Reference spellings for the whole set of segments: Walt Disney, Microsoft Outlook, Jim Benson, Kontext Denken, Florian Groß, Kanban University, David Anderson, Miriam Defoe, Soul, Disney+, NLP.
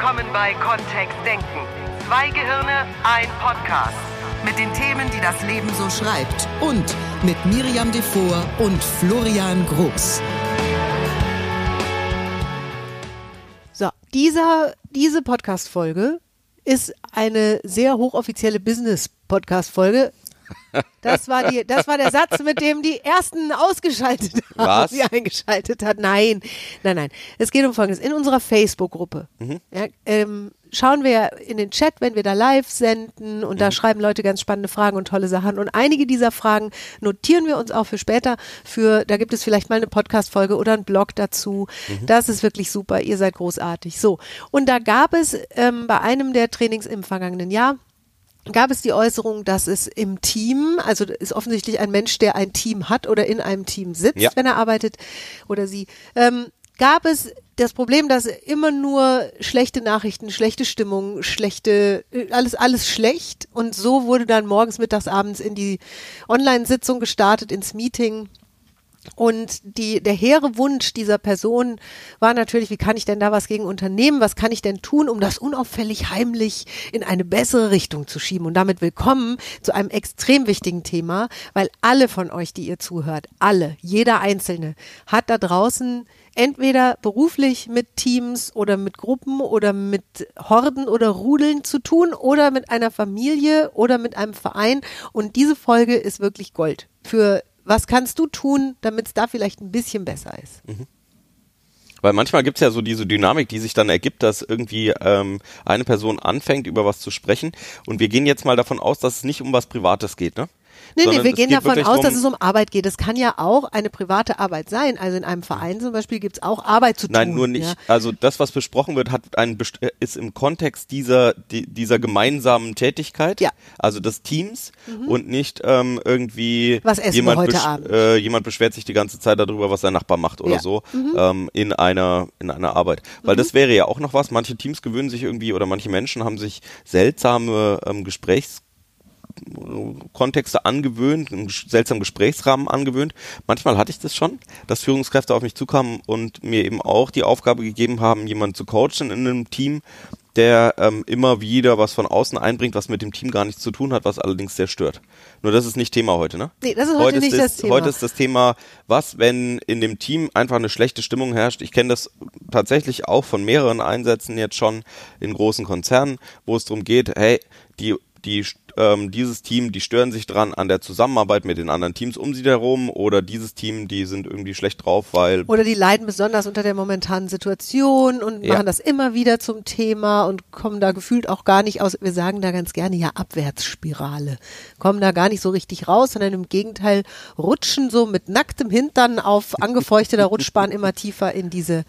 Willkommen bei Kontext Denken. Zwei Gehirne, ein Podcast. Mit den Themen, die das Leben so schreibt. Und mit Miriam Defoe und Florian Groß. So, diese Podcast-Folge ist eine sehr hochoffizielle Business-Podcast-Folge. Das war der Satz, mit dem die ersten ausgeschaltet haben, die eingeschaltet hat. Nein. Es geht um Folgendes. In unserer Facebook-Gruppe schauen wir in den Chat, wenn wir da live senden, und da schreiben Leute ganz spannende Fragen und tolle Sachen. Und einige dieser Fragen notieren wir uns auch für später. Da gibt es vielleicht mal eine Podcast-Folge oder einen Blog dazu. Das ist wirklich super. Ihr seid großartig. So. Und da gab es bei einem der Trainings im vergangenen Jahr, gab es die Äußerung, dass es im Team, also ist offensichtlich ein Mensch, der ein Team hat oder in einem Team sitzt, wenn er arbeitet oder sie, gab es das Problem, dass immer nur schlechte Nachrichten, schlechte Stimmung, alles schlecht, und so wurde dann morgens, mittags, abends in die Online-Sitzung gestartet, ins Meeting. Und der hehre Wunsch dieser Person war natürlich, wie kann ich denn da was gegen unternehmen? Was kann ich denn tun, um das unauffällig, heimlich in eine bessere Richtung zu schieben? Und damit willkommen zu einem extrem wichtigen Thema, weil alle von euch, die ihr zuhört, jeder Einzelne, hat da draußen entweder beruflich mit Teams oder mit Gruppen oder mit Horden oder Rudeln zu tun oder mit einer Familie oder mit einem Verein. Und diese Folge ist wirklich Gold für was kannst du tun, damit es da vielleicht ein bisschen besser ist? Weil manchmal gibt es ja so diese Dynamik, die sich dann ergibt, dass irgendwie eine Person anfängt, über was zu sprechen. Und wir gehen jetzt mal davon aus, dass es nicht um was Privates geht, ne? Nee, wir gehen davon aus, dass es um Arbeit geht. Das kann ja auch eine private Arbeit sein. Also in einem Verein zum Beispiel gibt es auch Arbeit zu tun. Nein, nur nicht. Ja. Also das, was besprochen wird, ist im Kontext dieser gemeinsamen Tätigkeit, also des Teams, und nicht irgendwie was essen jemand, wir heute Abend? Jemand beschwert sich die ganze Zeit darüber, was sein Nachbar macht oder so in einer Arbeit. Weil das wäre ja auch noch was. Manche Teams gewöhnen sich irgendwie, oder manche Menschen haben sich seltsame Kontexte angewöhnt, einen seltsamen Gesprächsrahmen angewöhnt. Manchmal hatte ich das schon, dass Führungskräfte auf mich zukamen und mir eben auch die Aufgabe gegeben haben, jemanden zu coachen in einem Team, der immer wieder was von außen einbringt, was mit dem Team gar nichts zu tun hat, was allerdings sehr stört. Nur das ist nicht Thema heute, ne? Nee, das ist heute nicht das Thema. Heute ist das Thema, was, wenn in dem Team einfach eine schlechte Stimmung herrscht. Ich kenne das tatsächlich auch von mehreren Einsätzen jetzt schon in großen Konzernen, wo es darum geht, hey, dieses Team, die stören sich dran an der Zusammenarbeit mit den anderen Teams um sie herum, oder dieses Team, die sind irgendwie schlecht drauf, weil... Oder die leiden besonders unter der momentanen Situation und machen das immer wieder zum Thema und kommen da gefühlt auch gar nicht aus, wir sagen da ganz gerne Abwärtsspirale, kommen da gar nicht so richtig raus, sondern im Gegenteil rutschen so mit nacktem Hintern auf angefeuchteter Rutschbahn immer tiefer in diese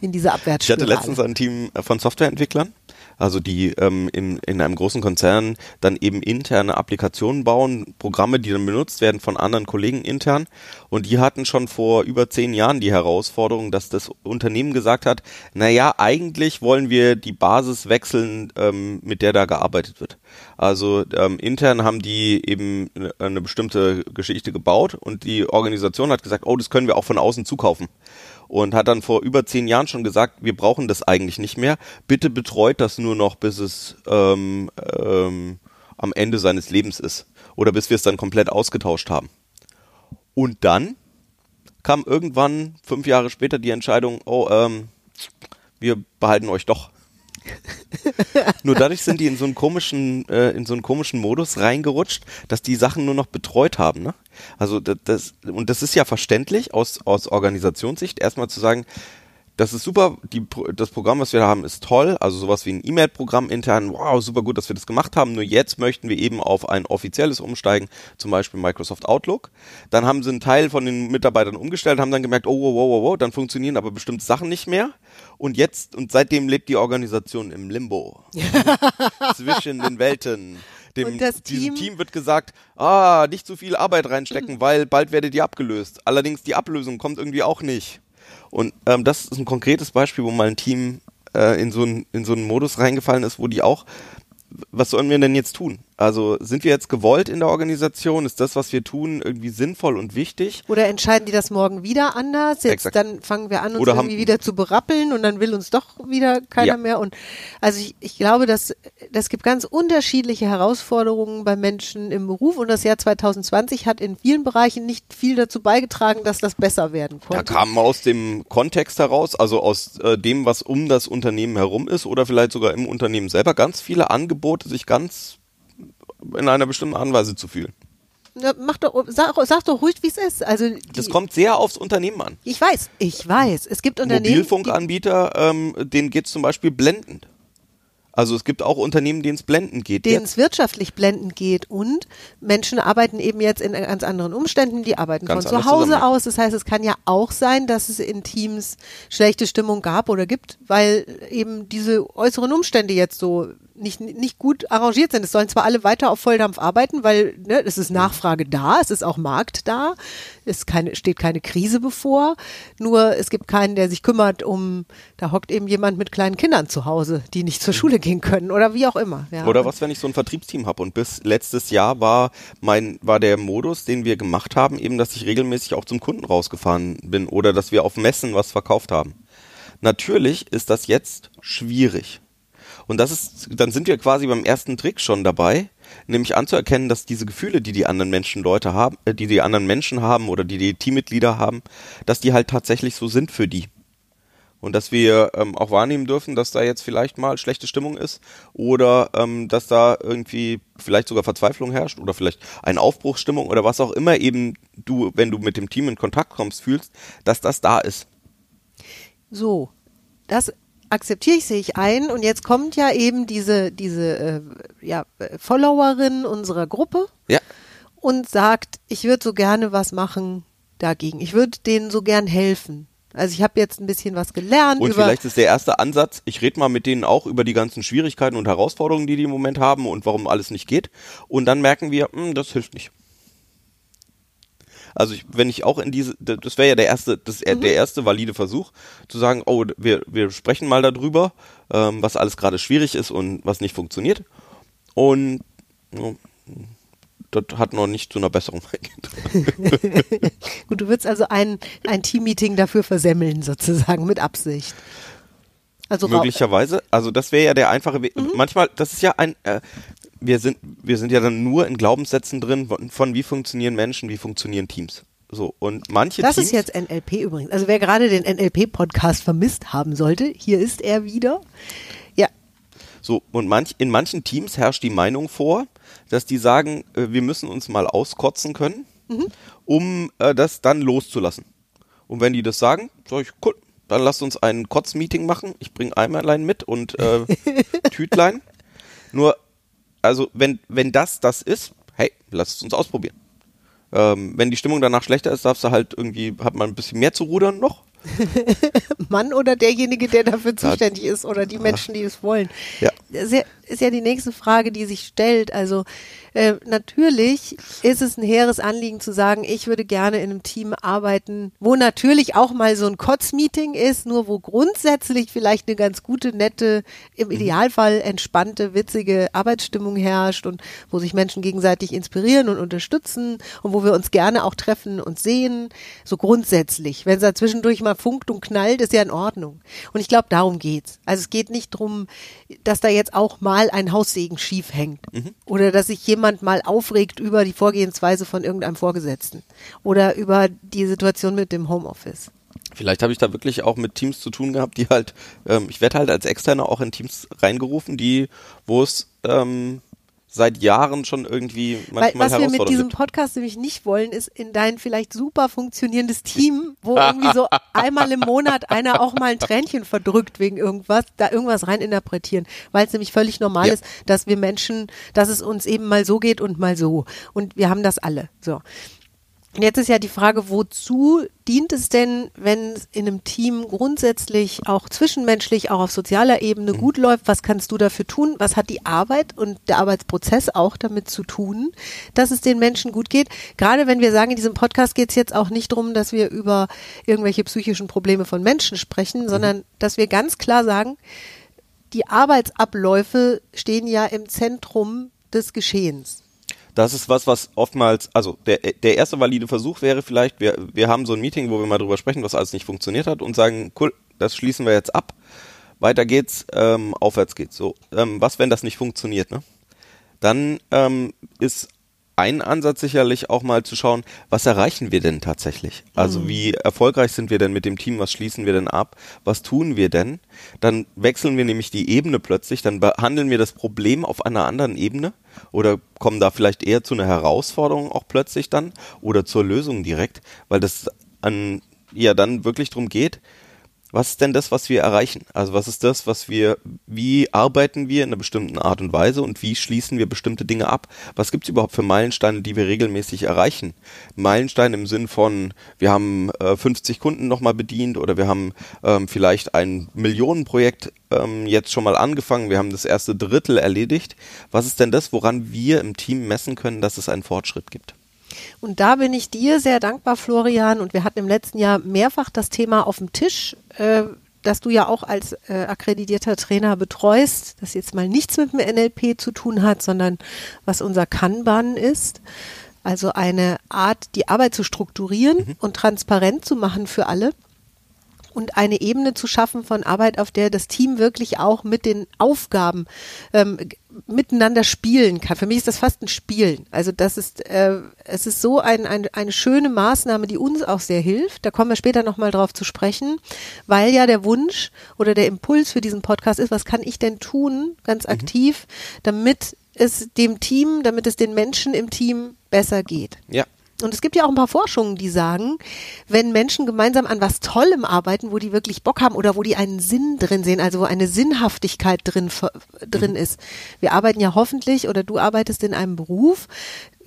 Abwärtsspirale. Ich hatte letztens ein Team von Softwareentwicklern, also die in einem großen Konzern dann eben interne Applikationen bauen, Programme, die dann benutzt werden von anderen Kollegen intern. Und die hatten schon vor über 10 Jahren die Herausforderung, dass das Unternehmen gesagt hat, naja, eigentlich wollen wir die Basis wechseln, mit der da gearbeitet wird. Also intern haben die eben eine bestimmte Geschichte gebaut und die Organisation hat gesagt, oh, das können wir auch von außen zukaufen. Und hat dann vor über 10 Jahren schon gesagt, wir brauchen das eigentlich nicht mehr. Bitte betreut das nur noch, bis es am Ende seines Lebens ist. Oder bis wir es dann komplett ausgetauscht haben. Und dann kam irgendwann 5 Jahre später die Entscheidung, oh, wir behalten euch doch. Nur dadurch sind die in so einen komischen, Modus reingerutscht, dass die Sachen nur noch betreut haben, ne? Also das ist ja verständlich aus Organisationssicht, erstmal zu sagen, das ist super, das Programm, was wir da haben, ist toll, also sowas wie ein E-Mail-Programm intern, wow, super gut, dass wir das gemacht haben, nur jetzt möchten wir eben auf ein offizielles umsteigen, zum Beispiel Microsoft Outlook. Dann haben sie einen Teil von den Mitarbeitern umgestellt, haben dann gemerkt, oh, wow, dann funktionieren aber bestimmte Sachen nicht mehr. Und seitdem lebt die Organisation im Limbo. Zwischen den Welten. Diesem Team wird gesagt, nicht zu viel Arbeit reinstecken, weil bald werdet ihr abgelöst. Allerdings die Ablösung kommt irgendwie auch nicht. Und das ist ein konkretes Beispiel, wo mal ein Team in so einen Modus reingefallen ist, wo die auch, was sollen wir denn jetzt tun? Also sind wir jetzt gewollt in der Organisation? Ist das, was wir tun, irgendwie sinnvoll und wichtig? Oder entscheiden die das morgen wieder anders? Jetzt exakt. Dann fangen wir an, uns oder irgendwie wieder zu berappeln und dann will uns doch wieder keiner mehr. Und also ich glaube, dass das gibt ganz unterschiedliche Herausforderungen bei Menschen im Beruf und das Jahr 2020 hat in vielen Bereichen nicht viel dazu beigetragen, dass das besser werden konnte. Da kam aus dem Kontext heraus, also aus dem, was um das Unternehmen herum ist oder vielleicht sogar im Unternehmen selber, ganz viele Angebote, sich ganz in einer bestimmten Art und Weise zu fühlen. Ja, sag doch ruhig, wie es ist. Also das kommt sehr aufs Unternehmen an. Ich weiß. Es gibt Unternehmen, Mobilfunkanbieter, denen geht es zum Beispiel blendend. Also es gibt auch Unternehmen, denen es blendend geht. Denen es wirtschaftlich blendend geht und Menschen arbeiten eben jetzt in ganz anderen Umständen, die arbeiten von zu Hause aus. Das heißt, es kann ja auch sein, dass es in Teams schlechte Stimmung gab oder gibt, weil eben diese äußeren Umstände jetzt so nicht gut arrangiert sind. Es sollen zwar alle weiter auf Volldampf arbeiten, weil es ist Nachfrage da, es ist auch Markt da, steht keine Krise bevor, nur es gibt keinen, der sich kümmert um, da hockt eben jemand mit kleinen Kindern zu Hause, die nicht zur Schule gehen können oder wie auch immer. Ja. Oder was, wenn ich so ein Vertriebsteam habe und bis letztes Jahr war der Modus, den wir gemacht haben, eben, dass ich regelmäßig auch zum Kunden rausgefahren bin oder dass wir auf Messen was verkauft haben. Natürlich ist das jetzt schwierig. Und dann sind wir quasi beim ersten Trick schon dabei, nämlich anzuerkennen, dass diese Gefühle, die die anderen Menschen haben oder die Teammitglieder haben, dass die halt tatsächlich so sind für die. Und dass wir auch wahrnehmen dürfen, dass da jetzt vielleicht mal schlechte Stimmung ist oder dass da irgendwie vielleicht sogar Verzweiflung herrscht oder vielleicht eine Aufbruchsstimmung oder was auch immer eben du, wenn du mit dem Team in Kontakt kommst, fühlst, dass das da ist. So, das akzeptiere ich, sehe ich ein und jetzt kommt ja eben diese Followerin unserer Gruppe und sagt, ich würde so gerne was machen dagegen. Ich würde denen so gern helfen. Also ich habe jetzt ein bisschen was gelernt. Und vielleicht ist der erste Ansatz, ich rede mal mit denen auch über die ganzen Schwierigkeiten und Herausforderungen, die die im Moment haben und warum alles nicht geht. Und dann merken wir, das hilft nicht. Also das wäre ja der erste valide Versuch, zu sagen, oh, wir sprechen mal darüber, was alles gerade schwierig ist und was nicht funktioniert. Und das hat noch nicht zu einer Besserung beigetragen. Gut, du würdest also ein Team-Meeting dafür versemmeln, sozusagen, mit Absicht. Also möglicherweise, also das wäre ja der einfache Weg. Manchmal, das ist ja wir sind ja dann nur in Glaubenssätzen drin, von wie funktionieren Menschen, wie funktionieren Teams. So, und das ist jetzt NLP übrigens. Also wer gerade den NLP-Podcast vermisst haben sollte, hier ist er wieder. Ja. So, und in manchen Teams herrscht die Meinung vor, dass die sagen, wir müssen uns mal auskotzen können, um das dann loszulassen. Und wenn die das sagen, sage ich, cool, dann lasst uns ein Kotz-Meeting machen. Ich bringe Eimerlein mit und Tütlein. Nur, also wenn das ist, hey, lass es uns ausprobieren. Wenn die Stimmung danach schlechter ist, darfst du halt irgendwie, hat man ein bisschen mehr zu rudern noch. Mann oder derjenige, der dafür zuständig ist oder die Menschen, die es wollen. Ja. Das ist ja die nächste Frage, die sich stellt. Also natürlich ist es ein hehres Anliegen zu sagen, ich würde gerne in einem Team arbeiten, wo natürlich auch mal so ein Kotz-Meeting ist, nur wo grundsätzlich vielleicht eine ganz gute, nette, im Idealfall entspannte, witzige Arbeitsstimmung herrscht und wo sich Menschen gegenseitig inspirieren und unterstützen und wo wir uns gerne auch treffen und sehen. So grundsätzlich, wenn es da zwischendurch mal funkt und knallt, ist ja in Ordnung. Und ich glaube, darum geht's. Also es geht nicht darum, dass da jetzt auch mal ein Haussegen schief hängt oder dass sich jemand mal aufregt über die Vorgehensweise von irgendeinem Vorgesetzten oder über die Situation mit dem Homeoffice. Vielleicht habe ich da wirklich auch mit Teams zu tun gehabt, die halt, ich werde halt als Externer auch in Teams reingerufen, wo es seit Jahren schon irgendwie manchmal Herausforderungen gibt. Was wir mit diesem Podcast nämlich nicht wollen, ist in dein vielleicht super funktionierendes Team, wo irgendwie so einmal im Monat einer auch mal ein Tränchen verdrückt wegen irgendwas, da irgendwas reininterpretieren, weil es nämlich völlig normal ist, dass wir Menschen, dass es uns eben mal so geht und mal so. Und wir haben das alle. So. Und jetzt ist ja die Frage, wozu dient es denn, wenn es in einem Team grundsätzlich auch zwischenmenschlich, auch auf sozialer Ebene gut läuft? Was kannst du dafür tun? Was hat die Arbeit und der Arbeitsprozess auch damit zu tun, dass es den Menschen gut geht? Gerade wenn wir sagen, in diesem Podcast geht es jetzt auch nicht darum, dass wir über irgendwelche psychischen Probleme von Menschen sprechen, sondern dass wir ganz klar sagen, die Arbeitsabläufe stehen ja im Zentrum des Geschehens. Das ist was oftmals, also der erste valide Versuch wäre vielleicht, wir haben so ein Meeting, wo wir mal drüber sprechen, was alles nicht funktioniert hat und sagen, cool, das schließen wir jetzt ab, weiter geht's, aufwärts geht's. So, was, wenn das nicht funktioniert, ne? Dann ist ein Ansatz sicherlich auch mal zu schauen, was erreichen wir denn tatsächlich? Also wie erfolgreich sind wir denn mit dem Team? Was schließen wir denn ab? Was tun wir denn? Dann wechseln wir nämlich die Ebene plötzlich, dann behandeln wir das Problem auf einer anderen Ebene oder kommen da vielleicht eher zu einer Herausforderung auch plötzlich dann oder zur Lösung direkt, weil das dann wirklich darum geht, was ist denn das, was wir erreichen? Also was ist das, wie arbeiten wir in einer bestimmten Art und Weise und wie schließen wir bestimmte Dinge ab? Was gibt es überhaupt für Meilensteine, die wir regelmäßig erreichen? Meilensteine im Sinn von, wir haben 50 Kunden nochmal bedient oder wir haben vielleicht ein Millionenprojekt jetzt schon mal angefangen, wir haben das erste Drittel erledigt. Was ist denn das, woran wir im Team messen können, dass es einen Fortschritt gibt? Und da bin ich dir sehr dankbar, Florian, und wir hatten im letzten Jahr mehrfach das Thema auf dem Tisch, das du ja auch als akkreditierter Trainer betreust, das jetzt mal nichts mit dem NLP zu tun hat, sondern was unser Kanban ist, also eine Art, die Arbeit zu strukturieren und transparent zu machen für alle und eine Ebene zu schaffen von Arbeit, auf der das Team wirklich auch mit den Aufgaben miteinander spielen kann. Für mich ist das fast ein Spielen. Also das ist, es ist so eine schöne Maßnahme, die uns auch sehr hilft. Da kommen wir später nochmal drauf zu sprechen, weil ja der Wunsch oder der Impuls für diesen Podcast ist, was kann ich denn tun, ganz aktiv, damit es dem Team, damit es den Menschen im Team besser geht. Ja. Und es gibt ja auch ein paar Forschungen, die sagen, wenn Menschen gemeinsam an was Tollem arbeiten, wo die wirklich Bock haben oder wo die einen Sinn drin sehen, also wo eine Sinnhaftigkeit drin ist. Wir arbeiten ja hoffentlich oder du arbeitest in einem Beruf,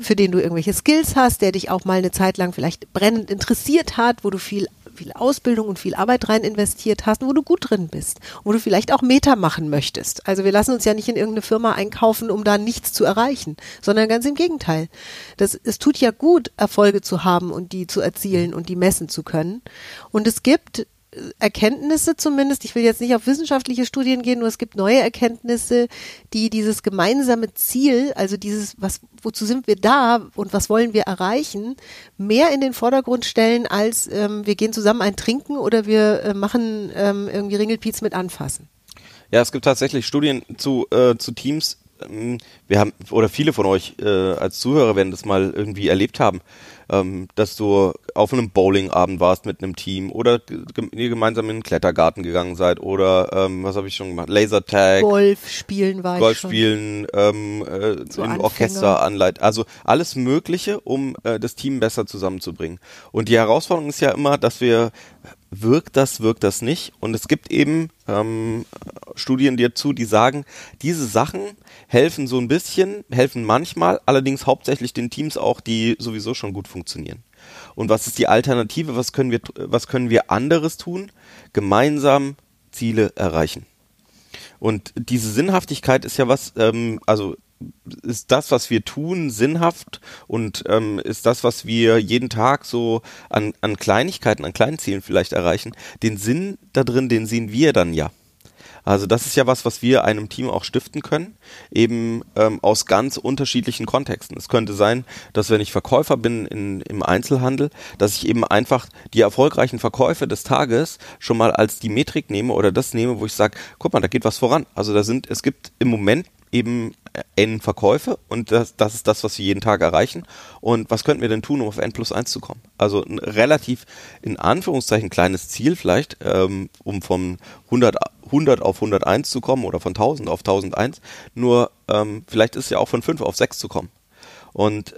für den du irgendwelche Skills hast, der dich auch mal eine Zeit lang vielleicht brennend interessiert hat, wo du viel Ausbildung und viel Arbeit rein investiert hast, wo du gut drin bist, wo du vielleicht auch Meta machen möchtest. Also wir lassen uns ja nicht in irgendeine Firma einkaufen, um da nichts zu erreichen, sondern ganz im Gegenteil. Es tut ja gut, Erfolge zu haben und die zu erzielen und die messen zu können. Und es gibt Erkenntnisse zumindest, ich will jetzt nicht auf wissenschaftliche Studien gehen, nur es gibt neue Erkenntnisse, die dieses gemeinsame Ziel, also dieses, wozu sind wir da und was wollen wir erreichen, mehr in den Vordergrund stellen als wir gehen zusammen ein Trinken oder wir machen irgendwie Ringelpiez mit anfassen. Ja, es gibt tatsächlich Studien zu Teams, wir haben, oder viele von euch als Zuhörer werden das mal irgendwie erlebt haben, dass du auf einem Bowlingabend warst mit einem Team oder ihr gemeinsam in den Klettergarten gegangen seid oder was habe ich schon gemacht? Lasertag, Golf spielen, so in Orchester anleiten, also alles Mögliche, um das Team besser zusammenzubringen. Und die Herausforderung ist ja immer, dass wir wirkt das nicht? Und es gibt eben Studien dazu, die sagen, diese Sachen helfen so ein bisschen, helfen manchmal, allerdings hauptsächlich den Teams auch, die sowieso schon gut funktionieren. Und was ist die Alternative? Was können wir anderes tun? Gemeinsam Ziele erreichen. Und diese Sinnhaftigkeit ist ja was, ist das, was wir tun, sinnhaft und ist das, was wir jeden Tag so an Kleinigkeiten, an kleinen Zielen vielleicht erreichen, den Sinn da drin, den sehen wir dann ja. Also das ist ja was wir einem Team auch stiften können, eben aus ganz unterschiedlichen Kontexten. Es könnte sein, dass wenn ich Verkäufer bin im Einzelhandel, dass ich eben einfach die erfolgreichen Verkäufe des Tages schon mal als die Metrik nehme oder das nehme, wo ich sage, guck mal, da geht was voran. Also es gibt im Moment eben N-Verkäufe und das ist das, was wir jeden Tag erreichen. Und was könnten wir denn tun, um auf N+1 zu kommen? Also ein relativ, in Anführungszeichen, kleines Ziel vielleicht, um von 100 auf 101 zu kommen oder von 1000 auf 1001, nur vielleicht ist es ja auch von 5 auf 6 zu kommen. Und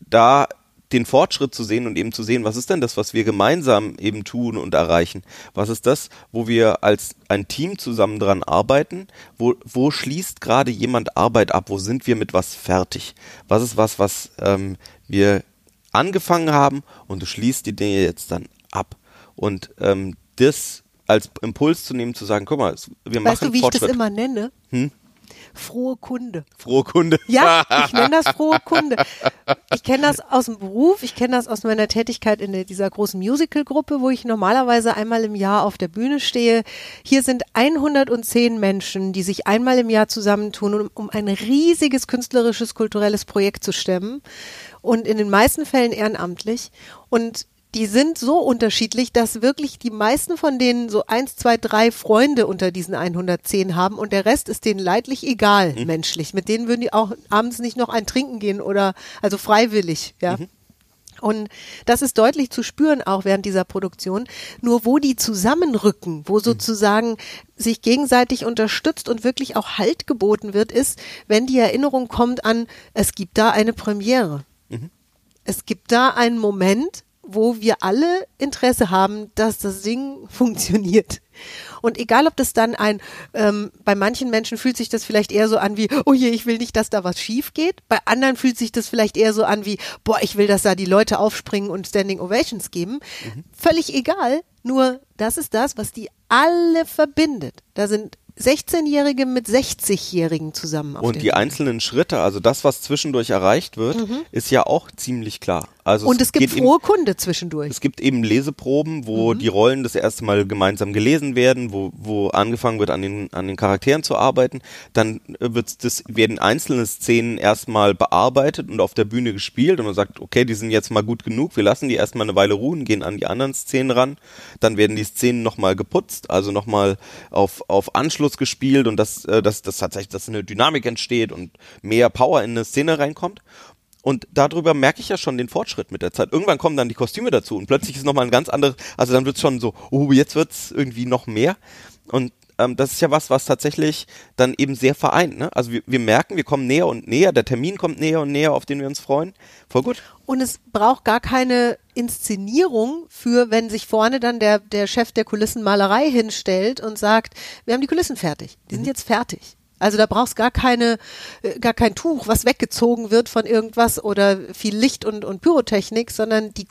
da den Fortschritt zu sehen und eben zu sehen, was ist denn das, was wir gemeinsam eben tun und erreichen? Was ist das, wo wir als ein Team zusammen dran arbeiten? Wo schließt gerade jemand Arbeit ab? Wo sind wir mit was fertig? Was ist was wir angefangen haben und du schließt die Dinge jetzt dann ab? Und das als Impuls zu nehmen, zu sagen, guck mal, wir machen Fortschritt. Weißt du, wie ich das immer nenne? Frohe Kunde. Frohe Kunde. Ja, ich nenne das frohe Kunde. Ich kenne das aus dem Beruf, ich kenne das aus meiner Tätigkeit in dieser großen Musical-Gruppe, wo ich normalerweise einmal im Jahr auf der Bühne stehe. Hier sind 110 Menschen, die sich einmal im Jahr zusammentun, um ein riesiges künstlerisches, kulturelles Projekt zu stemmen und in den meisten Fällen ehrenamtlich. Und die sind so unterschiedlich, dass wirklich die meisten von denen so 1, 2, 3 Freunde unter diesen 110 haben und der Rest ist denen leidlich egal, menschlich. Mit denen würden die auch abends nicht noch ein Trinken gehen oder, also freiwillig, ja. Mhm. Und das ist deutlich zu spüren auch während dieser Produktion. Nur wo die zusammenrücken, wo sozusagen sich gegenseitig unterstützt und wirklich auch Halt geboten wird, ist, wenn die Erinnerung kommt an, es gibt da eine Premiere. Mhm. Es gibt da einen Moment, wo wir alle Interesse haben, dass das Singen funktioniert. Und egal, ob das dann bei manchen Menschen fühlt sich das vielleicht eher so an wie, oh je, ich will nicht, dass da was schief geht. Bei anderen fühlt sich das vielleicht eher so an wie, boah, ich will, dass da die Leute aufspringen und Standing Ovations geben. Mhm. Völlig egal, nur das ist das, was die alle verbindet. Da sind 16-Jährige mit 60-Jährigen zusammen. Und die einzelnen Schritte, also das, was zwischendurch erreicht wird, ist ja auch ziemlich klar. Also und es gibt frohe Kunde zwischendurch. Es gibt eben Leseproben, wo die Rollen das erste Mal gemeinsam gelesen werden, wo angefangen wird, an den Charakteren zu arbeiten. Dann werden einzelne Szenen erstmal bearbeitet und auf der Bühne gespielt und man sagt, okay, die sind jetzt mal gut genug, wir lassen die erstmal eine Weile ruhen, gehen an die anderen Szenen ran. Dann werden die Szenen nochmal geputzt, also nochmal auf Anschluss gespielt und dass tatsächlich dass eine Dynamik entsteht und mehr Power in eine Szene reinkommt. Und darüber merke ich ja schon den Fortschritt mit der Zeit. Irgendwann kommen dann die Kostüme dazu und plötzlich ist nochmal ein ganz anderes, also dann wird es schon so, oh, jetzt wird es irgendwie noch mehr. Und das ist ja was tatsächlich dann eben sehr vereint. Ne? Also wir merken, wir kommen näher und näher, der Termin kommt näher und näher, auf den wir uns freuen. Voll gut. Und es braucht gar keine Inszenierung für, wenn sich vorne dann der Chef der Kulissenmalerei hinstellt und sagt, wir haben die Kulissen fertig, die sind jetzt fertig. Also da brauchst gar kein Tuch, was weggezogen wird von irgendwas oder viel Licht und Pyrotechnik, sondern die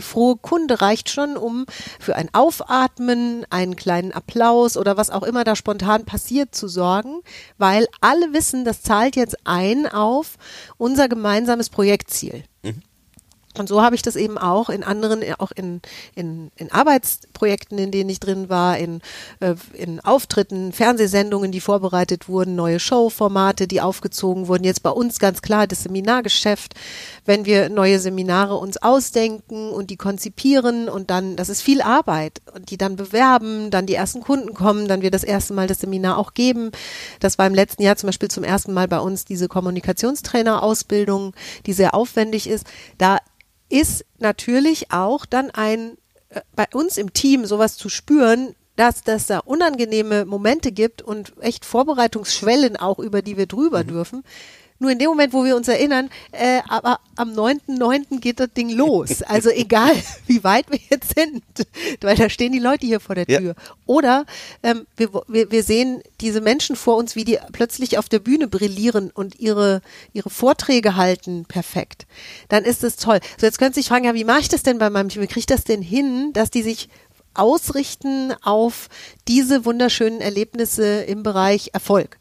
frohe Kunde reicht schon, um für ein Aufatmen, einen kleinen Applaus oder was auch immer da spontan passiert zu sorgen, weil alle wissen, das zahlt jetzt ein auf unser gemeinsames Projektziel. Mhm. Und so habe ich das eben auch in anderen, auch in Arbeitsprojekten, in denen ich drin war, in Auftritten, Fernsehsendungen, die vorbereitet wurden, neue Showformate, die aufgezogen wurden. Jetzt bei uns ganz klar das Seminargeschäft, wenn wir neue Seminare uns ausdenken und die konzipieren und dann, das ist viel Arbeit, und die dann bewerben, dann die ersten Kunden kommen, dann wir das erste Mal das Seminar auch geben. Das war im letzten Jahr zum Beispiel zum ersten Mal bei uns diese Kommunikationstrainer-Ausbildung, die sehr aufwendig ist. Da ist natürlich auch dann bei uns im Team sowas zu spüren, dass da unangenehme Momente gibt und echt Vorbereitungsschwellen auch, über die wir drüber dürfen. Nur in dem Moment, wo wir uns erinnern, aber am 9.9. geht das Ding los. Also egal, wie weit wir jetzt sind, weil da stehen die Leute hier vor der Tür. Ja. Oder wir sehen diese Menschen vor uns, wie die plötzlich auf der Bühne brillieren und ihre Vorträge halten, perfekt. Dann ist es toll. So, jetzt könntest du dich fragen, ja, wie mache ich das denn bei meinem Team? Wie kriege ich das denn hin, dass die sich ausrichten auf diese wunderschönen Erlebnisse im Bereich Erfolg?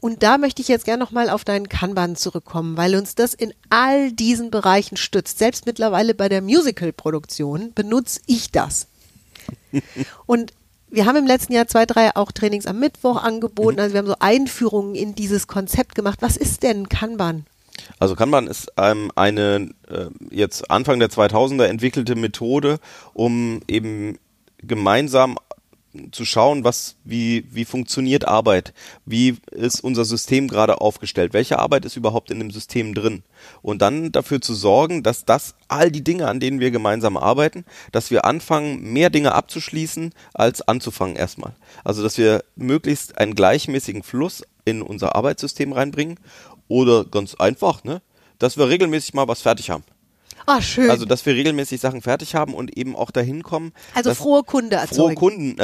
Und da möchte ich jetzt gerne nochmal auf deinen Kanban zurückkommen, weil uns das in all diesen Bereichen stützt. Selbst mittlerweile bei der Musical-Produktion benutze ich das. Und wir haben im letzten Jahr 2, 3 auch Trainings am Mittwoch angeboten. Also wir haben so Einführungen in dieses Konzept gemacht. Was ist denn Kanban? Also Kanban ist eine jetzt Anfang der 2000er entwickelte Methode, um eben gemeinsam zu schauen, wie funktioniert Arbeit, wie ist unser System gerade aufgestellt, welche Arbeit ist überhaupt in dem System drin und dann dafür zu sorgen, dass das all die Dinge, an denen wir gemeinsam arbeiten, dass wir anfangen, mehr Dinge abzuschließen, als anzufangen erstmal. Also, dass wir möglichst einen gleichmäßigen Fluss in unser Arbeitssystem reinbringen oder ganz einfach, ne, dass wir regelmäßig mal was fertig haben. Ah, schön. Also, dass wir regelmäßig Sachen fertig haben und eben auch dahin kommen. Also frohe Kunde erzeugen.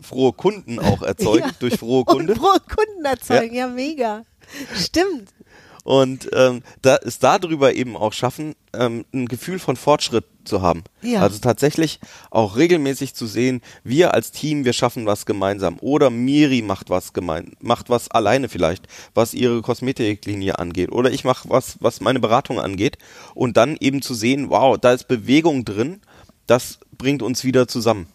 Frohe Kunden auch erzeugen, ja. Durch frohe Kunde. Und frohe Kunden erzeugen, ja mega. Stimmt. und da ist darüber eben auch schaffen, ein Gefühl von Fortschritt zu haben. Ja. Also tatsächlich auch regelmäßig zu sehen, wir als Team, wir schaffen was gemeinsam. Oder Miri macht was alleine vielleicht, was ihre Kosmetiklinie angeht. Oder ich mache was meine Beratung angeht. Und dann eben zu sehen, wow, da ist Bewegung drin, das bringt uns wieder zusammen.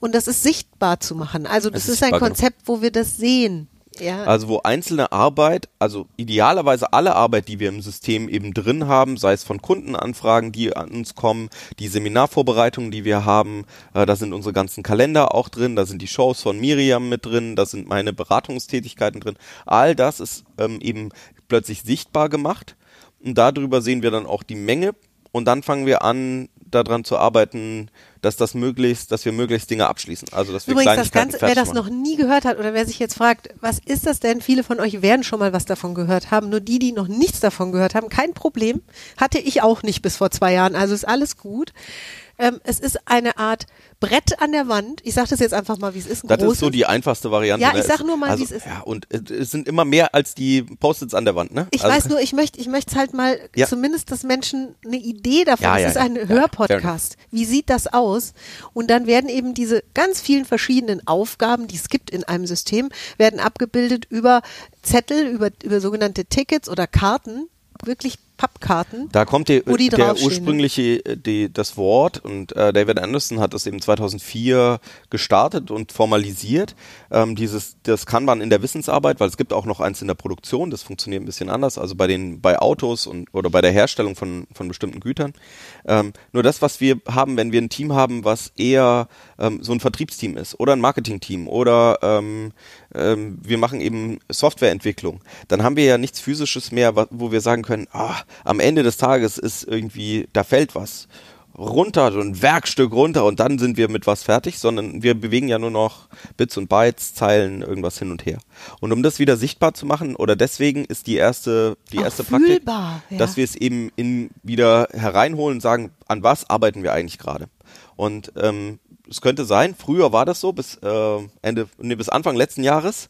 Und das ist sichtbar zu machen. Also das ist ein Konzept, wo wir das sehen. Ja. Also wo einzelne Arbeit, also idealerweise alle Arbeit, die wir im System eben drin haben, sei es von Kundenanfragen, die an uns kommen, die Seminarvorbereitungen, die wir haben, da sind unsere ganzen Kalender auch drin, da sind die Shows von Miriam mit drin, da sind meine Beratungstätigkeiten drin. All das ist eben plötzlich sichtbar gemacht und darüber sehen wir dann auch die Menge und dann fangen wir an, daran zu arbeiten, dass wir möglichst Dinge abschließen. Also, dass wir übrigens das Ganze, wer das noch nie gehört hat oder wer sich jetzt fragt, was ist das denn? Viele von euch werden schon mal was davon gehört haben. Nur die, die noch nichts davon gehört haben, kein Problem. Hatte ich auch nicht bis vor 2 Jahren. Also ist alles gut. Es ist eine Art Brett an der Wand. Ich sage das jetzt einfach mal, wie es ist. Das ist so die einfachste Variante. Ja, ich sage nur mal, also, wie es ist. Ja, und es sind immer mehr als die Post-its an der Wand, ne? Ich weiß nur, ich möchte es halt mal, ja, zumindest, dass Menschen eine Idee davon haben. Ja, es ist ein Hörpodcast. Wie sieht das aus? Und dann werden eben diese ganz vielen verschiedenen Aufgaben, die es gibt in einem System, werden abgebildet über Zettel, über sogenannte Tickets oder Karten, wirklich Pappkarten. Da kommt der ursprüngliche das Wort und David Anderson hat das eben 2004 gestartet und formalisiert, das Kanban in der Wissensarbeit, weil es gibt auch noch eins in der Produktion, das funktioniert ein bisschen anders, also bei Autos oder bei der Herstellung von bestimmten Gütern. Nur das, was wir haben, wenn wir ein Team haben, was eher so ein Vertriebsteam ist oder ein Marketingteam oder wir machen eben Softwareentwicklung, dann haben wir ja nichts Physisches mehr, wo wir sagen können, am Ende des Tages ist irgendwie, da fällt was runter, so ein Werkstück runter und dann sind wir mit was fertig, sondern wir bewegen ja nur noch Bits und Bytes, Zeilen, irgendwas hin und her. Und um das wieder sichtbar zu machen, oder deswegen ist die erste Praktik, fühlbar, ja, dass wir es eben wieder hereinholen und sagen, an was arbeiten wir eigentlich gerade? Und es könnte sein, früher war das so, bis Anfang letzten Jahres,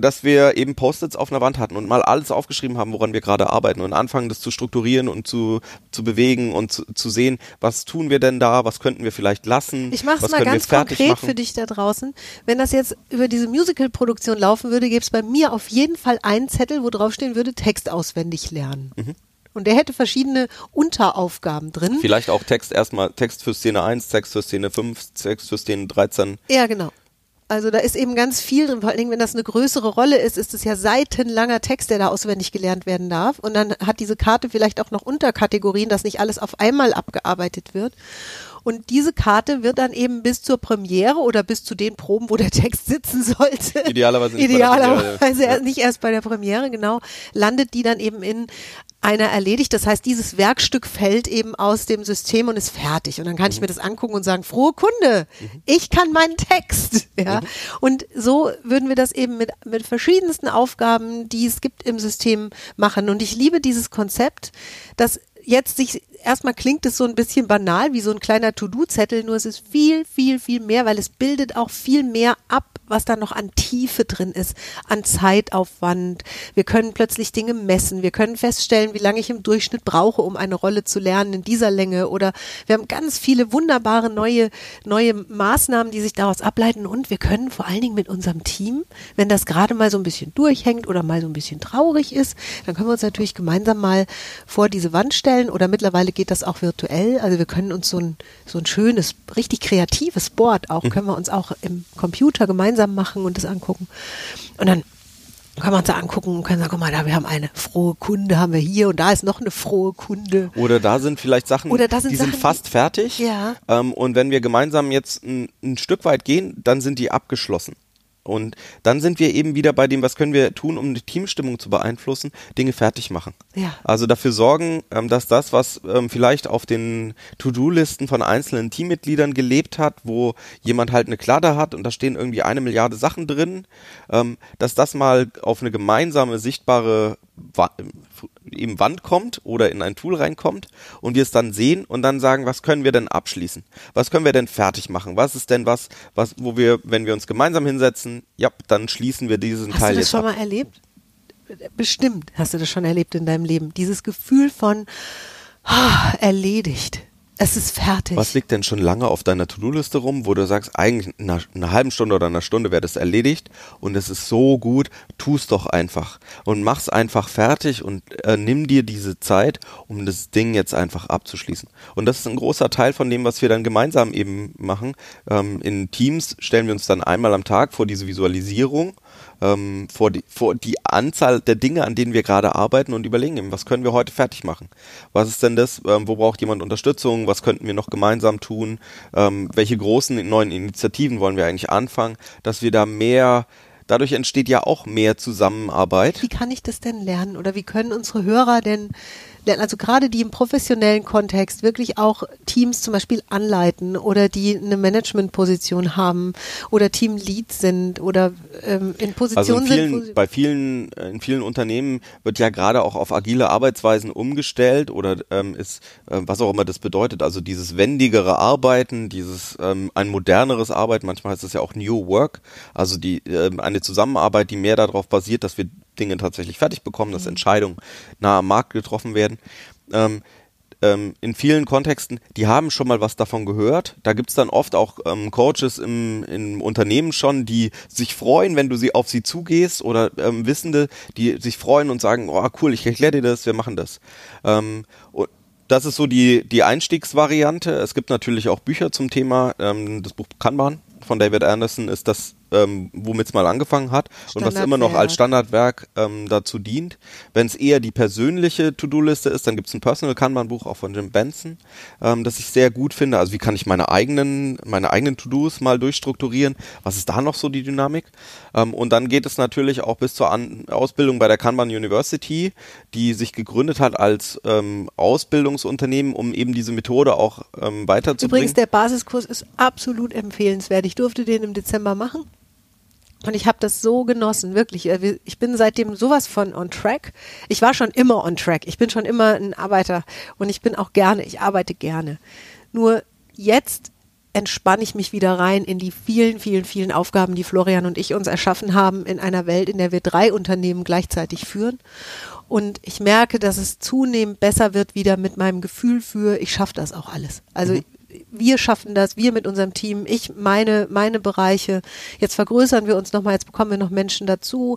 dass wir eben Post-its auf einer Wand hatten und mal alles aufgeschrieben haben, woran wir gerade arbeiten und anfangen, das zu strukturieren und zu bewegen und zu sehen, was tun wir denn da, was könnten wir vielleicht lassen. Ich mache es mal ganz konkret für dich da draußen. Wenn das jetzt über diese Musical-Produktion laufen würde, gäbe es bei mir auf jeden Fall einen Zettel, wo draufstehen würde, Text auswendig lernen. Mhm. Und der hätte verschiedene Unteraufgaben drin. Vielleicht auch Text für Szene 1, Text für Szene 5, Text für Szene 13. Ja, genau. Also da ist eben ganz viel drin, vor allen Dingen, wenn das eine größere Rolle ist, ist es ja seitenlanger Text, der da auswendig gelernt werden darf. Und dann hat diese Karte vielleicht auch noch Unterkategorien, dass nicht alles auf einmal abgearbeitet wird. Und diese Karte wird dann eben bis zur Premiere oder bis zu den Proben, wo der Text sitzen sollte. Idealerweise nicht erst bei der Premiere, genau. Landet die dann eben in einer erledigt. Das heißt, dieses Werkstück fällt eben aus dem System und ist fertig. Und dann kann ich mir das angucken und sagen, frohe Kunde, ich kann meinen Text. Ja? Und so würden wir das eben mit verschiedensten Aufgaben, die es gibt im System, machen. Und ich liebe dieses Konzept, dass jetzt erstmal klingt es so ein bisschen banal, wie so ein kleiner To-Do-Zettel, nur es ist viel, viel, viel mehr, weil es bildet auch viel mehr ab, was da noch an Tiefe drin ist, an Zeitaufwand. Wir können plötzlich Dinge messen, wir können feststellen, wie lange ich im Durchschnitt brauche, um eine Rolle zu lernen in dieser Länge, oder wir haben ganz viele wunderbare neue Maßnahmen, die sich daraus ableiten, und wir können vor allen Dingen mit unserem Team, wenn das gerade mal so ein bisschen durchhängt oder mal so ein bisschen traurig ist, dann können wir uns natürlich gemeinsam mal vor diese Wand stellen, oder mittlerweile geht das auch virtuell, also wir können uns so ein schönes, richtig kreatives Board auch, können wir uns auch im Computer gemeinsam machen und das angucken. Und dann können wir uns da angucken und können sagen, guck mal, da wir haben eine frohe Kunde, haben wir hier, und da ist noch eine frohe Kunde. Oder da sind vielleicht Sachen, sind fast fertig, ja. Und wenn wir gemeinsam jetzt ein Stück weit gehen, dann sind die abgeschlossen. Und dann sind wir eben wieder bei dem, was können wir tun, um die Teamstimmung zu beeinflussen, Dinge fertig machen. Ja. Also dafür sorgen, dass das, was vielleicht auf den To-Do-Listen von einzelnen Teammitgliedern gelebt hat, wo jemand halt eine Kladde hat und da stehen irgendwie 1 Milliarde Sachen drin, dass das mal auf eine gemeinsame, sichtbare Wand kommt oder in ein Tool reinkommt und wir es dann sehen und dann sagen, was können wir denn abschließen? Was können wir denn fertig machen? Was ist denn was wo wir, wenn wir uns gemeinsam hinsetzen, ja, dann schließen wir diesen Teil jetzt ab. Hast du das schon mal erlebt? bestimmt hast du das schon erlebt in deinem Leben, dieses Gefühl von erledigt. Es ist fertig. Was liegt denn schon lange auf deiner To-Do-Liste rum, wo du sagst, eigentlich in einer halben Stunde oder einer Stunde wäre das erledigt und es ist so gut, tu es doch einfach und mach's einfach fertig und nimm dir diese Zeit, um das Ding jetzt einfach abzuschließen. Und das ist ein großer Teil von dem, was wir dann gemeinsam eben machen. In Teams stellen wir uns dann einmal am Tag vor diese Visualisierung, vor die Anzahl der Dinge, an denen wir gerade arbeiten und überlegen, eben, was können wir heute fertig machen? Was ist denn das? Wo braucht jemand Unterstützung? Was könnten wir noch gemeinsam tun? Welche großen neuen Initiativen wollen wir eigentlich anfangen? Dass wir da mehr, dadurch entsteht ja auch mehr Zusammenarbeit. Wie kann ich das denn lernen? Oder wie können unsere Hörer denn lernen? Also gerade die im professionellen Kontext wirklich auch Teams zum Beispiel anleiten oder die eine Managementposition haben oder Teamlead sind oder in Positionen sind. In vielen Unternehmen wird ja gerade auch auf agile Arbeitsweisen umgestellt oder was auch immer das bedeutet. Also dieses wendigere Arbeiten, dieses ein moderneres Arbeiten, manchmal heißt es ja auch New Work, also eine Zusammenarbeit, die mehr darauf basiert, dass wir Dinge tatsächlich fertig bekommen, dass Entscheidungen nah am Markt getroffen werden. In vielen Kontexten, die haben schon mal was davon gehört. Da gibt es dann oft auch Coaches im Unternehmen schon, die sich freuen, wenn du auf sie zugehst oder Wissende, die sich freuen und sagen, oh cool, ich erkläre dir das, wir machen das. Und das ist so die Einstiegsvariante. Es gibt natürlich auch Bücher zum Thema. Das Buch Kanban von David Anderson ist das, womit es mal angefangen hat und was immer noch als Standardwerk dazu dient. Wenn es eher die persönliche To-Do-Liste ist, dann gibt es ein Personal Kanban-Buch auch von Jim Benson, das ich sehr gut finde. Also wie kann ich meine eigenen To-Dos mal durchstrukturieren? Was ist da noch so die Dynamik? Und dann geht es natürlich auch bis zur Ausbildung bei der Kanban University, die sich gegründet hat als Ausbildungsunternehmen, um eben diese Methode auch weiterzubringen. Übrigens, der Basiskurs ist absolut empfehlenswert. Ich durfte den im Dezember machen. Und ich habe das so genossen, wirklich. Ich bin seitdem sowas von on track. Ich war schon immer on track. Ich bin schon immer ein Arbeiter und ich arbeite gerne. Nur jetzt entspanne ich mich wieder rein in die vielen, vielen, vielen Aufgaben, die Florian und ich uns erschaffen haben in einer Welt, in der wir 3 Unternehmen gleichzeitig führen. Und ich merke, dass es zunehmend besser wird wieder mit meinem Gefühl für, ich schaffe das auch alles. Also wir schaffen das, wir mit unserem Team, ich meine Bereiche, jetzt vergrößern wir uns nochmal, jetzt bekommen wir noch Menschen dazu.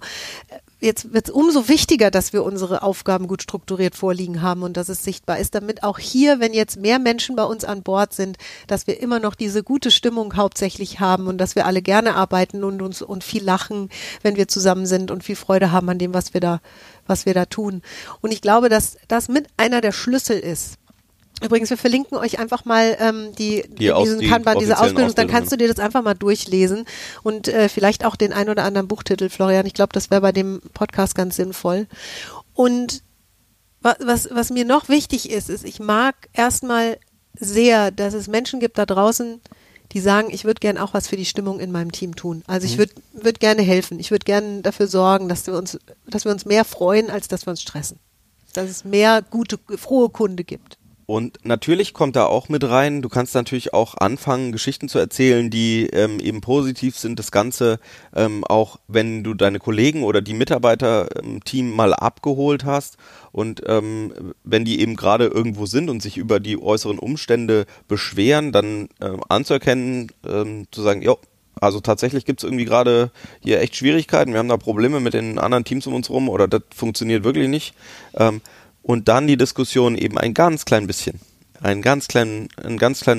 Jetzt wird es umso wichtiger, dass wir unsere Aufgaben gut strukturiert vorliegen haben und dass es sichtbar ist, damit auch hier, wenn jetzt mehr Menschen bei uns an Bord sind, dass wir immer noch diese gute Stimmung hauptsächlich haben und dass wir alle gerne arbeiten und viel lachen, wenn wir zusammen sind und viel Freude haben an dem, was wir da tun. Und ich glaube, dass das mit einer der Schlüssel ist. Übrigens, wir verlinken euch einfach mal diese Ausbildung, dann kannst du dir das einfach mal durchlesen und vielleicht auch den ein oder anderen Buchtitel, Florian. Ich glaube, das wäre bei dem Podcast ganz sinnvoll. Und was mir noch wichtig ist, ich mag erstmal sehr, dass es Menschen gibt da draußen, die sagen, ich würde gerne auch was für die Stimmung in meinem Team tun. Also ich würde gerne helfen, ich würde gerne dafür sorgen, dass wir uns mehr freuen, als dass wir uns stressen. Dass es mehr gute, frohe Kunde gibt. Und natürlich kommt da auch mit rein, du kannst natürlich auch anfangen, Geschichten zu erzählen, die eben positiv sind, das Ganze auch, wenn du deine Kollegen oder die Mitarbeiter im Team mal abgeholt hast und wenn die eben gerade irgendwo sind und sich über die äußeren Umstände beschweren, dann anzuerkennen, zu sagen, jo, also tatsächlich gibt es irgendwie gerade hier echt Schwierigkeiten, wir haben da Probleme mit den anderen Teams um uns rum oder das funktioniert wirklich nicht. Und dann die Diskussion eben ein ganz kleines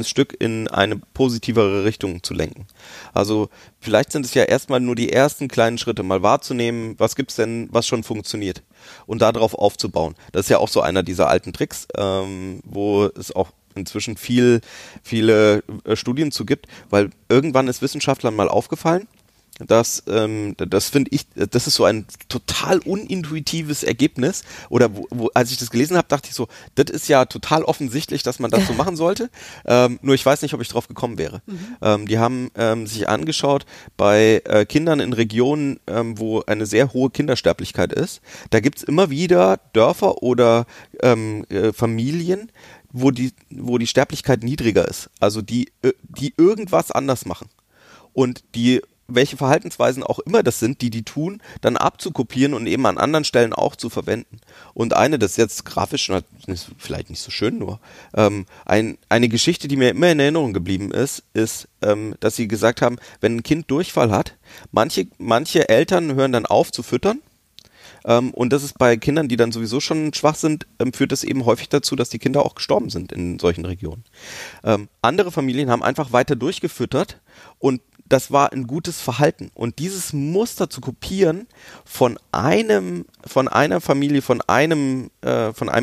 Stück in eine positivere Richtung zu lenken. Also vielleicht sind es ja erstmal nur die ersten kleinen Schritte, mal wahrzunehmen, was gibt's denn, was schon funktioniert und darauf aufzubauen. Das ist ja auch so einer dieser alten Tricks, wo es auch inzwischen viele Studien zu gibt, weil irgendwann ist Wissenschaftlern mal aufgefallen, das finde ich, das ist so ein total unintuitives Ergebnis oder als ich das gelesen habe, dachte ich so, das ist ja total offensichtlich, dass man das so machen sollte, nur ich weiß nicht, ob ich drauf gekommen wäre. Die haben sich angeschaut bei Kindern in Regionen, wo eine sehr hohe Kindersterblichkeit ist, da gibt es immer wieder Dörfer oder Familien, wo die Sterblichkeit niedriger ist, also die irgendwas anders machen und die welche Verhaltensweisen auch immer das sind, die tun, dann abzukopieren und eben an anderen Stellen auch zu verwenden. Und eine, das ist jetzt grafisch vielleicht nicht so schön, nur eine Geschichte, die mir immer in Erinnerung geblieben ist, ist, dass sie gesagt haben, wenn ein Kind Durchfall hat, manche Eltern hören dann auf zu füttern. Und das ist bei Kindern, die dann sowieso schon schwach sind, führt das eben häufig dazu, dass die Kinder auch gestorben sind in solchen Regionen. Andere Familien haben einfach weiter durchgefüttert und das war ein gutes Verhalten. Und dieses Muster zu kopieren von einer Familie, von einem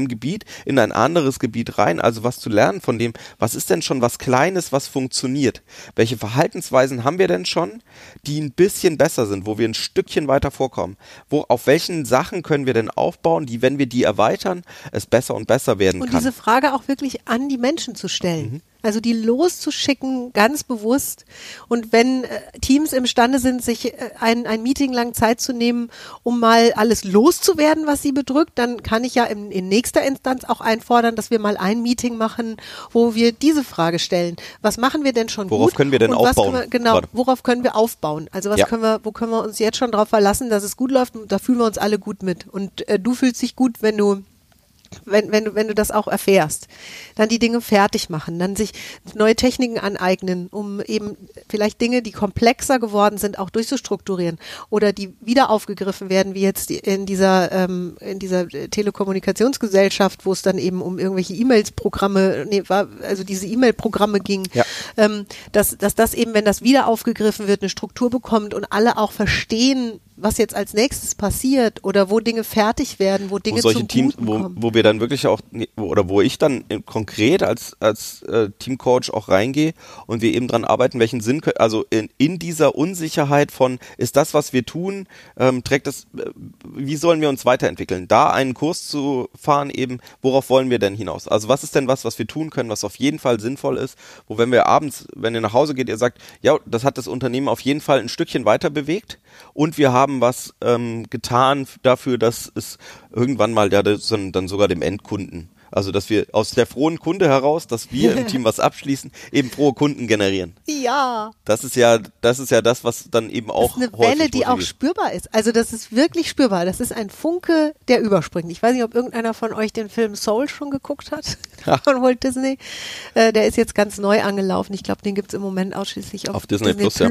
Gebiet in ein anderes Gebiet rein, also was zu lernen von dem, was ist denn schon was Kleines, was funktioniert? Welche Verhaltensweisen haben wir denn schon, die ein bisschen besser sind, wo wir ein Stückchen weiter vorkommen? Auf welchen Sachen können wir denn aufbauen, die, wenn wir die erweitern, es besser und besser werden kann? Und diese Frage auch wirklich an die Menschen zu stellen. Mhm. Also die loszuschicken, ganz bewusst. Und wenn Teams imstande sind, sich ein Meeting lang Zeit zu nehmen, um mal alles loszuwerden, was sie bedrückt, dann kann ich ja in nächster Instanz auch einfordern, dass wir mal ein Meeting machen, wo wir diese Frage stellen. Was machen wir denn schon gut? Worauf können wir denn aufbauen? Worauf können wir aufbauen? Also wo können wir uns jetzt schon drauf verlassen, dass es gut läuft? Da fühlen wir uns alle gut mit. Und du fühlst dich gut, wenn du das auch erfährst, dann die Dinge fertig machen, dann sich neue Techniken aneignen, um eben vielleicht Dinge, die komplexer geworden sind, auch durchzustrukturieren oder die wieder aufgegriffen werden, wie jetzt in dieser Telekommunikationsgesellschaft, wo es dann eben um irgendwelche E-Mail-Programme ging, ja. Dass das eben, wenn das wieder aufgegriffen wird, eine Struktur bekommt und alle auch verstehen, was jetzt als nächstes passiert oder wo Dinge fertig werden, wo Dinge zum Guten kommen. Wo wir dann wirklich auch, oder wo ich dann konkret als Teamcoach auch reingehe und wir eben dran arbeiten, welchen Sinn, also in dieser Unsicherheit von, ist das, was wir tun, wie sollen wir uns weiterentwickeln? Da einen Kurs zu fahren eben, worauf wollen wir denn hinaus? Also was ist denn was wir tun können, was auf jeden Fall sinnvoll ist, wo wenn wir abends, wenn ihr nach Hause geht, ihr sagt, ja, das hat das Unternehmen auf jeden Fall ein Stückchen weiter bewegt und wir haben was getan dafür, dass es irgendwann mal dann sogar dem Endkunden, also dass wir aus der frohen Kunde heraus, dass wir im Team was abschließen, eben frohe Kunden generieren. Ja. Das ist ja das, was dann eben auch häufig motiviert. Das ist eine Welle, die auch spürbar ist. Also das ist wirklich spürbar. Das ist ein Funke, der überspringt. Ich weiß nicht, ob irgendeiner von euch den Film Soul schon geguckt hat, von Walt Disney. Der ist jetzt ganz neu angelaufen. Ich glaube, den gibt es im Moment ausschließlich auf Disney+. Ja.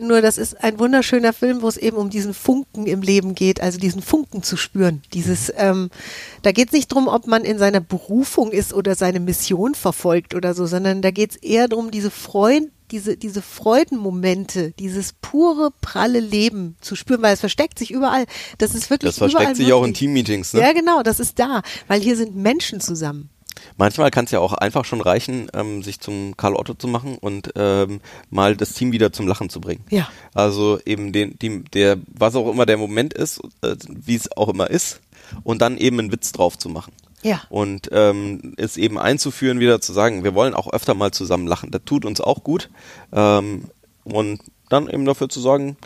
Nur das ist ein wunderschöner Film, wo es eben um diesen Funken im Leben geht, also diesen Funken zu spüren. Da geht es nicht darum, ob man in seiner Berufung ist oder seine Mission verfolgt oder so, sondern da geht es eher darum, diese Freudenmomente, dieses pure, pralle Leben zu spüren, weil es versteckt sich überall. Das ist wirklich überall. Das versteckt sich auch in Teammeetings, ne? Ja, genau, das ist da, weil hier sind Menschen zusammen. Manchmal kann es ja auch einfach schon reichen, sich zum Karl Otto zu machen und mal das Team wieder zum Lachen zu bringen. Ja. Also eben was auch immer der Moment ist, wie es auch immer ist, und dann eben einen Witz drauf zu machen. Ja. Und es eben einzuführen, wieder zu sagen, wir wollen auch öfter mal zusammen lachen. Das tut uns auch gut. Und dann eben dafür zu sorgen,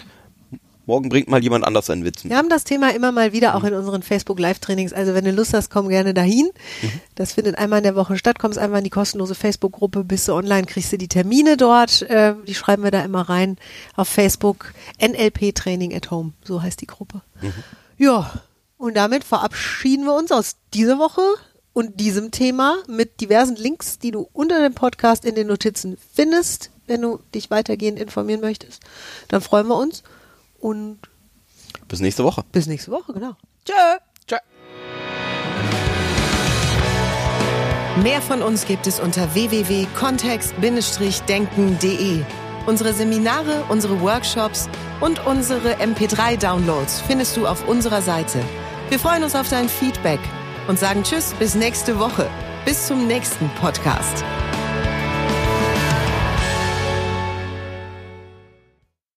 morgen bringt mal jemand anders einen Witz mit. Wir haben das Thema immer mal wieder auch in unseren Facebook-Live-Trainings. Also wenn du Lust hast, komm gerne dahin. Mhm. Das findet einmal in der Woche statt. Kommst einmal in die kostenlose Facebook-Gruppe, bist du online, kriegst du die Termine dort. Die schreiben wir da immer rein auf Facebook. NLP Training at Home, so heißt die Gruppe. Mhm. Ja. Und damit verabschieden wir uns aus dieser Woche und diesem Thema mit diversen Links, die du unter dem Podcast in den Notizen findest, wenn du dich weitergehend informieren möchtest. Dann freuen wir uns und bis nächste Woche. Bis nächste Woche, genau. Tschö. Tschö. Mehr von uns gibt es unter www.kontext-denken.de. Unsere Seminare, unsere Workshops und unsere MP3-Downloads findest du auf unserer Seite. Wir freuen uns auf dein Feedback und sagen Tschüss bis nächste Woche. Bis zum nächsten Podcast.